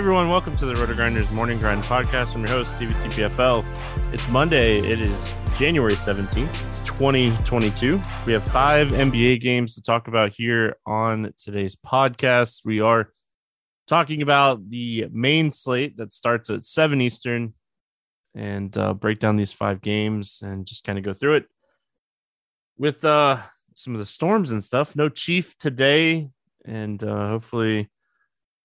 everyone, welcome to the RotoGrinders Morning Grind Podcast. I'm your host, Stevie TPFL. It's Monday. It is January 17th. It's 2022. We have five NBA games to talk about here on today's podcast. We are talking about the main slate that starts at 7 Eastern and break down these five games and just kind of go through it. With some of the storms and stuff, no Chief today, and hopefully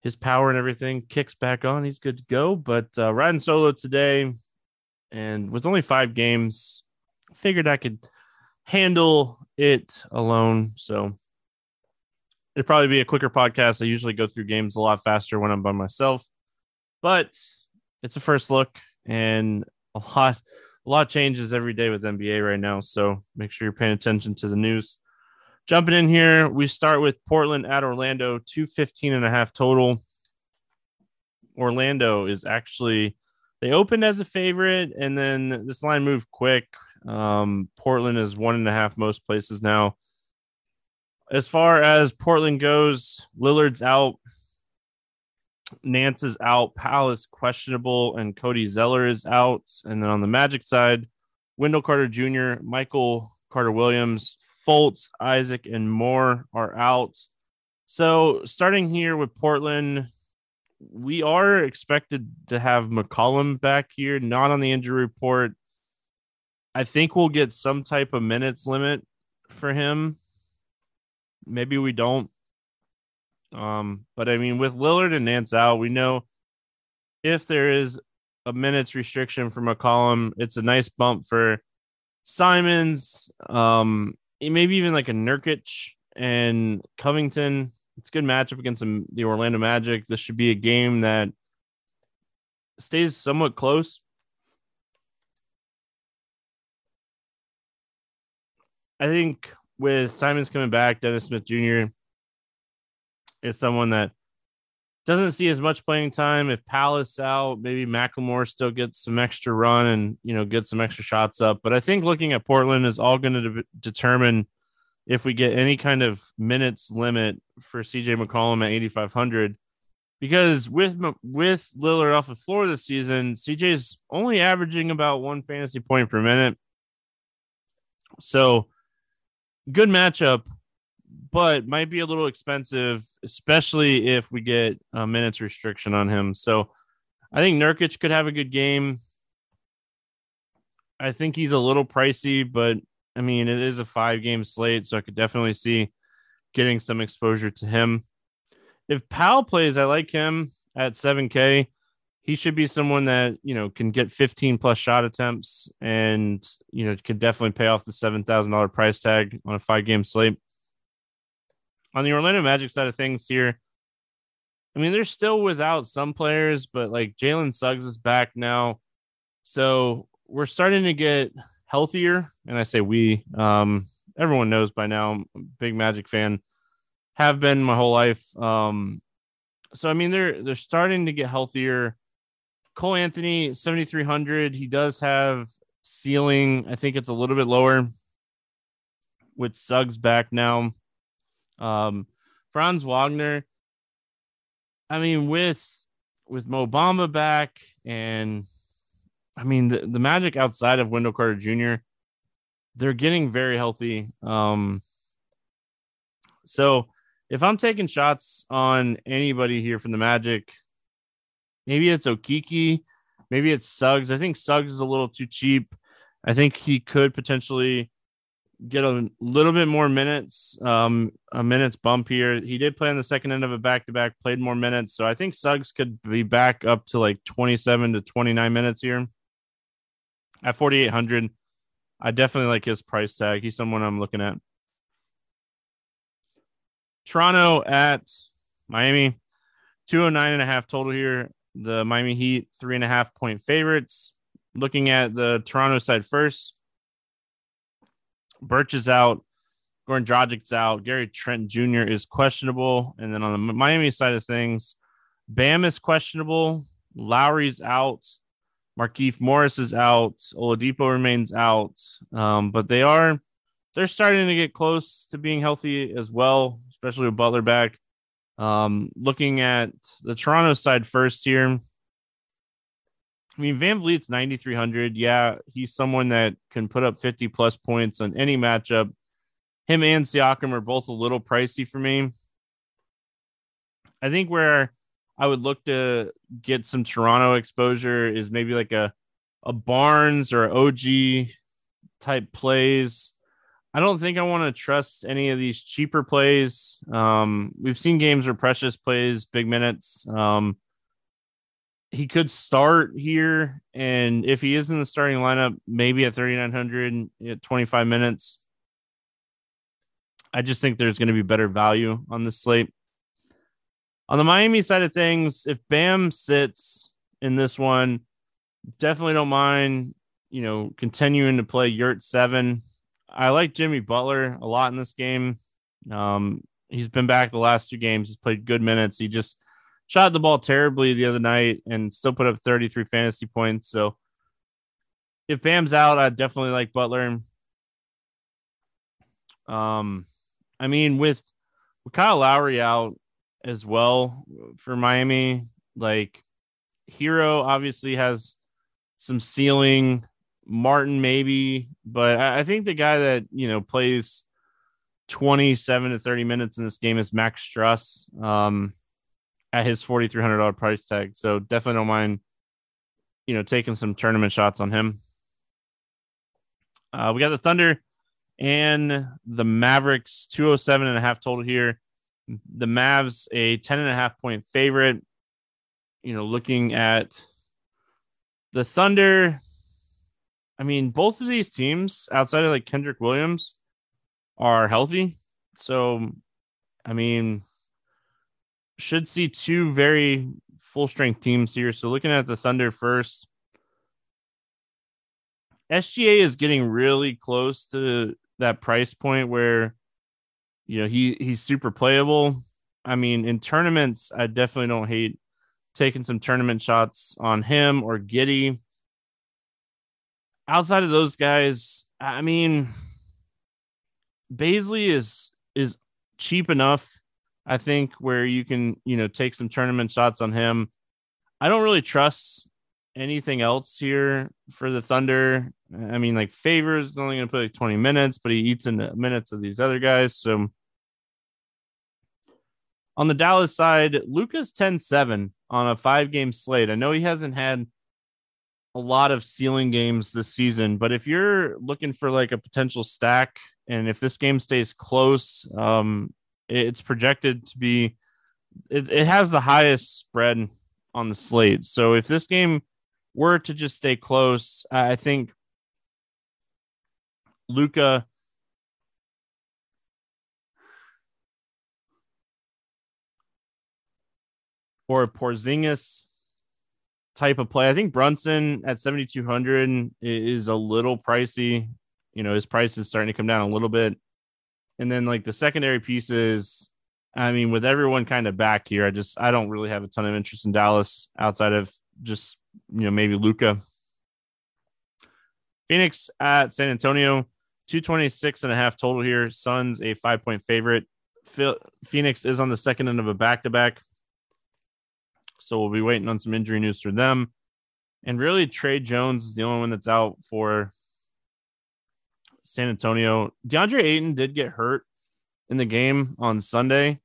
his power and everything kicks back on. He's good to go, but riding solo today, and with only five games, figured I could handle it alone. So it'd probably be a quicker podcast. I usually go through games a lot faster when I'm by myself, but it's a first look, and a lot changes every day with NBA right now. So make sure you're paying attention to the news. Jumping in here, we start with Portland at Orlando, 215.5 total. Orlando is actually, they opened as a favorite, and then this line moved quick. Portland is 1.5 most places now. As far as Portland goes, Lillard's out. Nance is out. Powell is questionable, and Cody Zeller is out. And then on the Magic side, Wendell Carter Jr., Michael Carter-Williams, Fultz, Isaac, and Moore are out. So starting here with Portland, we are expected to have McCollum back here, not on the injury report. I think we'll get some type of minutes limit for him. Maybe we don't. But I mean, with Lillard and Nance out, we know if there is a minutes restriction for McCollum, it's a nice bump for Simons. Maybe even like a Nurkic and Covington. It's a good matchup against the Orlando Magic. This should be a game that stays somewhat close. I think with Simons coming back, Dennis Smith Jr. is someone that doesn't see as much playing time. If Palace out, maybe McLemore still gets some extra run and, you know, get some extra shots up. But I think looking at Portland is all going to determine if we get any kind of minutes limit for CJ McCollum at 8,500, because with Lillard off the floor this season, CJ's only averaging about 1 fantasy point per minute. So good matchup, but might be a little expensive, especially if we get a minutes restriction on him. So I think Nurkic could have a good game. I think he's a little pricey, but I mean, it is a 5-game slate, so I could definitely see getting some exposure to him. If Powell plays, I like him at 7K. He should be someone that, you know, can get 15-plus shot attempts and, you know, could definitely pay off the $7,000 price tag on a 5-game slate. On the Orlando Magic side of things here, I mean, they're still without some players, but like Jalen Suggs is back now. So we're starting to get healthier. And I say we, everyone knows by now, I'm a big Magic fan, have been my whole life. So, I mean, they're starting to get healthier. Cole Anthony, 7,300. He does have ceiling. I think it's a little bit lower with Suggs back now. Franz Wagner, I mean, with Mo Bamba back, and I mean the Magic outside of Wendell Carter Jr., they're getting very healthy. So if I'm taking shots on anybody here from the Magic, maybe it's Okiki, maybe it's Suggs. I think Suggs is a little too cheap. I think he could potentially get a little bit more minutes, a minutes bump here. He did play on the second end of a back-to-back, played more minutes. So I think Suggs could be back up to like 27 to 29 minutes here at 4,800. I definitely like his price tag. He's someone I'm looking at. Toronto at Miami, 209.5 total here. The Miami Heat, 3.5-point favorites. Looking at the Toronto side first, Birch is out. Goran Dragic's out. Gary Trent Jr. is questionable. And then on the Miami side of things, Bam is questionable. Lowry's out. Markieff Morris is out. Oladipo remains out. But they're starting to get close to being healthy as well, especially with Butler back. Looking at the Toronto side first here, I mean, Van Vliet's 9,300. Yeah, he's someone that can put up 50-plus points on any matchup. Him and Siakam are both a little pricey for me. I think where I would look to get some Toronto exposure is maybe like a Barnes or OG type plays. I don't think I want to trust any of these cheaper plays. We've seen games where Precious plays big minutes. He could start here, and if he is in the starting lineup, maybe at 3,900 at 25 minutes. I just think there's going to be better value on this slate. On the Miami side of things, if Bam sits in this one, definitely don't mind, you know, continuing to play Yurt 7. I like Jimmy Butler a lot in this game. He's been back the last two games. He's played good minutes. He just shot the ball terribly the other night and still put up 33 fantasy points. So if Bam's out, I definitely like Butler. I mean, with Kyle Lowry out as well for Miami, like Hero obviously has some ceiling, Martin maybe, but I think the guy that, you know, plays 27 to 30 minutes in this game is Max Struss at his $4,300 price tag. So definitely don't mind, you know, taking some tournament shots on him. We got the Thunder and the Mavericks, 207.5 total here. The Mavs, a 10.5 point favorite. You know, looking at the Thunder, I mean, both of these teams outside of like Kendrick Williams are healthy. So, I mean, should see two very full strength teams here. So looking at the Thunder first, SGA is getting really close to that price point where, you know, he's super playable. I mean, in tournaments, I definitely don't hate taking some tournament shots on him or Giddey. Outside of those guys, I mean, Bazley is cheap enough, I think, where you can, you know, take some tournament shots on him. I don't really trust anything else here for the Thunder. I mean, like Favors is only going to play like 20 minutes, but he eats in the minutes of these other guys. So on the Dallas side, Luka's 10-7 on a 5-game slate. I know he hasn't had a lot of ceiling games this season, but if you're looking for like a potential stack, and if this game stays close, it's projected to be, it has the highest spread on the slate. So if this game were to just stay close, I think Luka or Porzingis type of play. I think Brunson at 7,200 is a little pricey. You know, his price is starting to come down a little bit. And then like the secondary pieces, I mean, with everyone kind of back here, I don't really have a ton of interest in Dallas outside of just, you know, maybe Luka. Phoenix at San Antonio, 226.5 total here. Suns a 5-point favorite. Phoenix is on the second end of a back-to-back, so we'll be waiting on some injury news for them. And really, Trey Jones is the only one that's out for San Antonio. DeAndre Ayton did get hurt in the game on Sunday,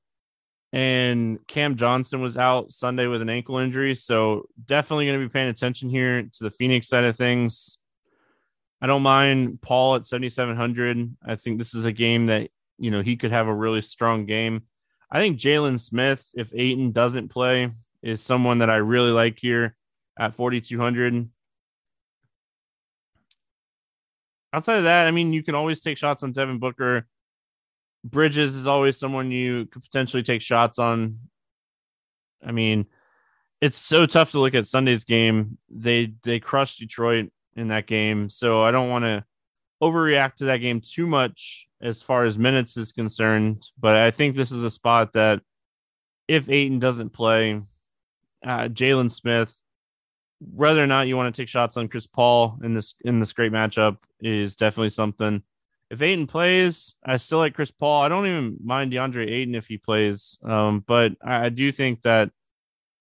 and Cam Johnson was out Sunday with an ankle injury. So definitely going to be paying attention here to the Phoenix side of things. I don't mind Paul at 7,700. I think this is a game that, you know, he could have a really strong game. I think Jalen Smith, if Ayton doesn't play, is someone that I really like here at 4,200. Outside of that, I mean, you can always take shots on Devin Booker. Bridges is always someone you could potentially take shots on. I mean, it's so tough to look at Sunday's game. They crushed Detroit in that game, so I don't want to overreact to that game too much as far as minutes is concerned, but I think this is a spot that if Ayton doesn't play, Jalen Smith, whether or not you want to take shots on Chris Paul in this great matchup, is definitely something. If Aiden plays, I still like Chris Paul. I don't even mind DeAndre Ayton if he plays. But I do think that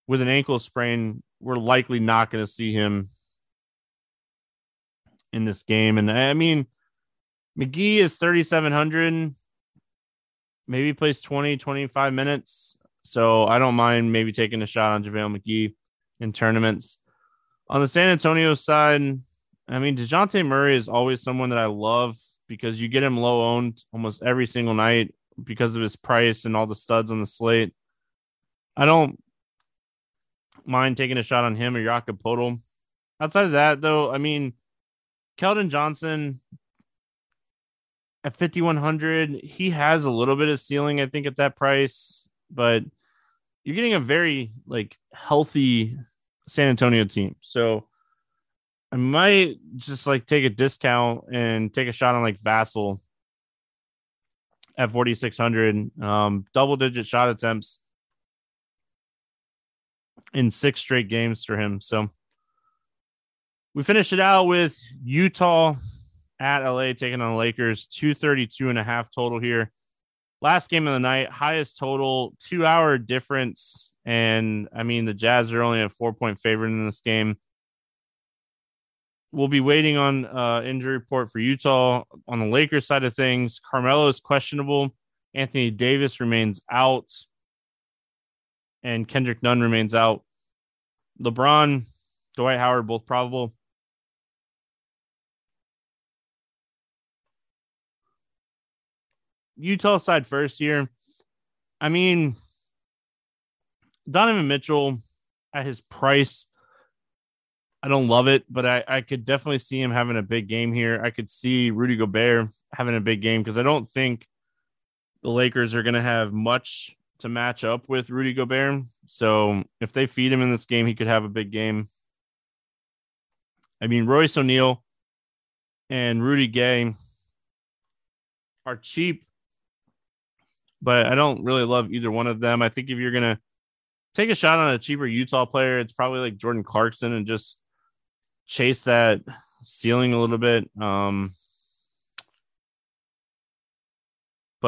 with an ankle sprain, we're likely not going to see him in this game. And I mean, McGee is 3,700. Maybe he plays 20, 25 minutes. So I don't mind maybe taking a shot on JaVale McGee in tournaments. On the San Antonio side, I mean, DeJounte Murray is always someone that I love, because you get him low owned almost every single night because of his price and all the studs on the slate. I don't mind taking a shot on him or Jakob Poeltl. Outside of that, though, I mean, Keldon Johnson at 5,100, he has a little bit of ceiling, I think, at that price, but you're getting a very healthy San Antonio team. So I might just take a discount and take a shot on Vassell at 4,600. Double digit shot attempts in 6 straight games for him. So we finish it out with Utah at LA taking on the Lakers. 232.5 total here. Last game of the night, highest total, 2-hour difference. And I mean, the Jazz are only a 4-point favorite in this game. We'll be waiting on injury report for Utah. On the Lakers side of things, Carmelo is questionable. Anthony Davis remains out. And Kendrick Nunn remains out. LeBron, Dwight Howard, both probable. Utah side first here. I mean, Donovan Mitchell at his price, I don't love it, but I could definitely see him having a big game here. I could see Rudy Gobert having a big game because I don't think the Lakers are going to have much to match up with Rudy Gobert. So if they feed him in this game, he could have a big game. I mean, Royce O'Neal and Rudy Gay are cheap, but I don't really love either one of them. I think if you're going to take a shot on a cheaper Utah player, it's probably Jordan Clarkson and just chase that ceiling a little bit. But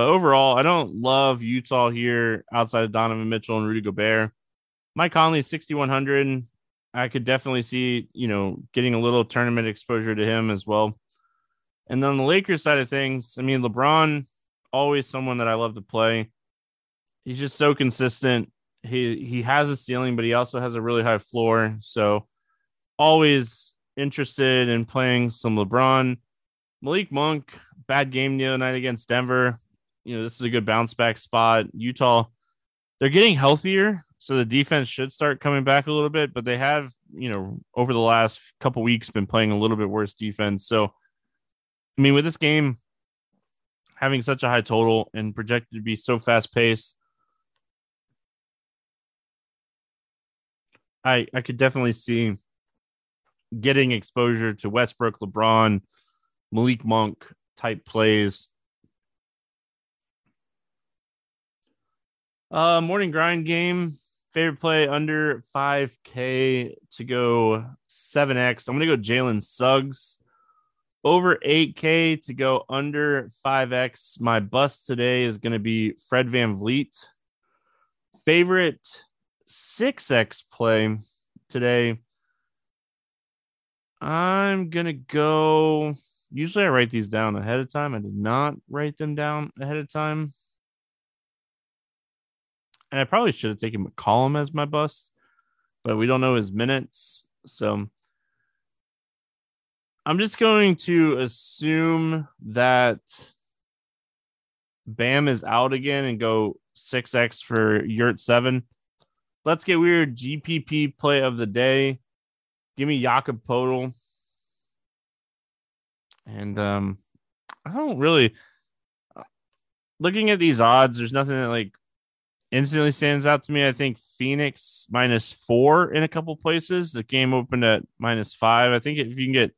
overall, I don't love Utah here outside of Donovan Mitchell and Rudy Gobert. Mike Conley, 6,100. I could definitely see, getting a little tournament exposure to him as well. And then on the Lakers side of things, I mean, LeBron, always someone that I love to play. He's just so consistent. He has a ceiling, but he also has a really high floor. So always interested in playing some LeBron. Malik Monk, bad game the other night against Denver. This is a good bounce back spot. Utah, they're getting healthier, so the defense should start coming back a little bit, but they have, over the last couple weeks been playing a little bit worse defense. So, I mean, with this game having such a high total and projected to be so fast paced, I could definitely see getting exposure to Westbrook, LeBron, Malik Monk type plays. Morning grind game. Favorite play under 5K to go 7X. I'm going to go Jalen Suggs. Over 8K to go under 5X. My bust today is going to be Fred VanVleet. Favorite 6X play today, I'm going to go... Usually I write these down ahead of time. I did not write them down ahead of time. And I probably should have taken McCollum as my bust, but we don't know his minutes. So I'm just going to assume that Bam is out again and go 6X for Yurt 7. Let's get weird. GPP play of the day. Give me Jakob Poeltl. And I don't really... Looking at these odds, there's nothing that instantly stands out to me. I think Phoenix -4 in a couple places. The game opened at -5. I think if you can get...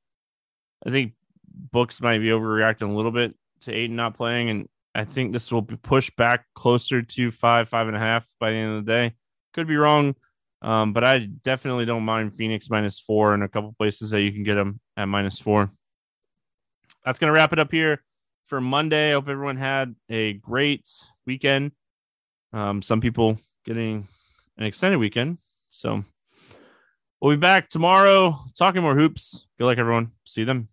I think books might be overreacting a little bit to Aiden not playing. And I think this will be pushed back closer to 5.5 by the end of the day. Could be wrong, but I definitely don't mind Phoenix -4 in a couple places that you can get them at -4. That's going to wrap it up here for Monday. I hope everyone had a great weekend. Some people getting an extended weekend. So we'll be back tomorrow talking more hoops. Good luck, everyone. See you then.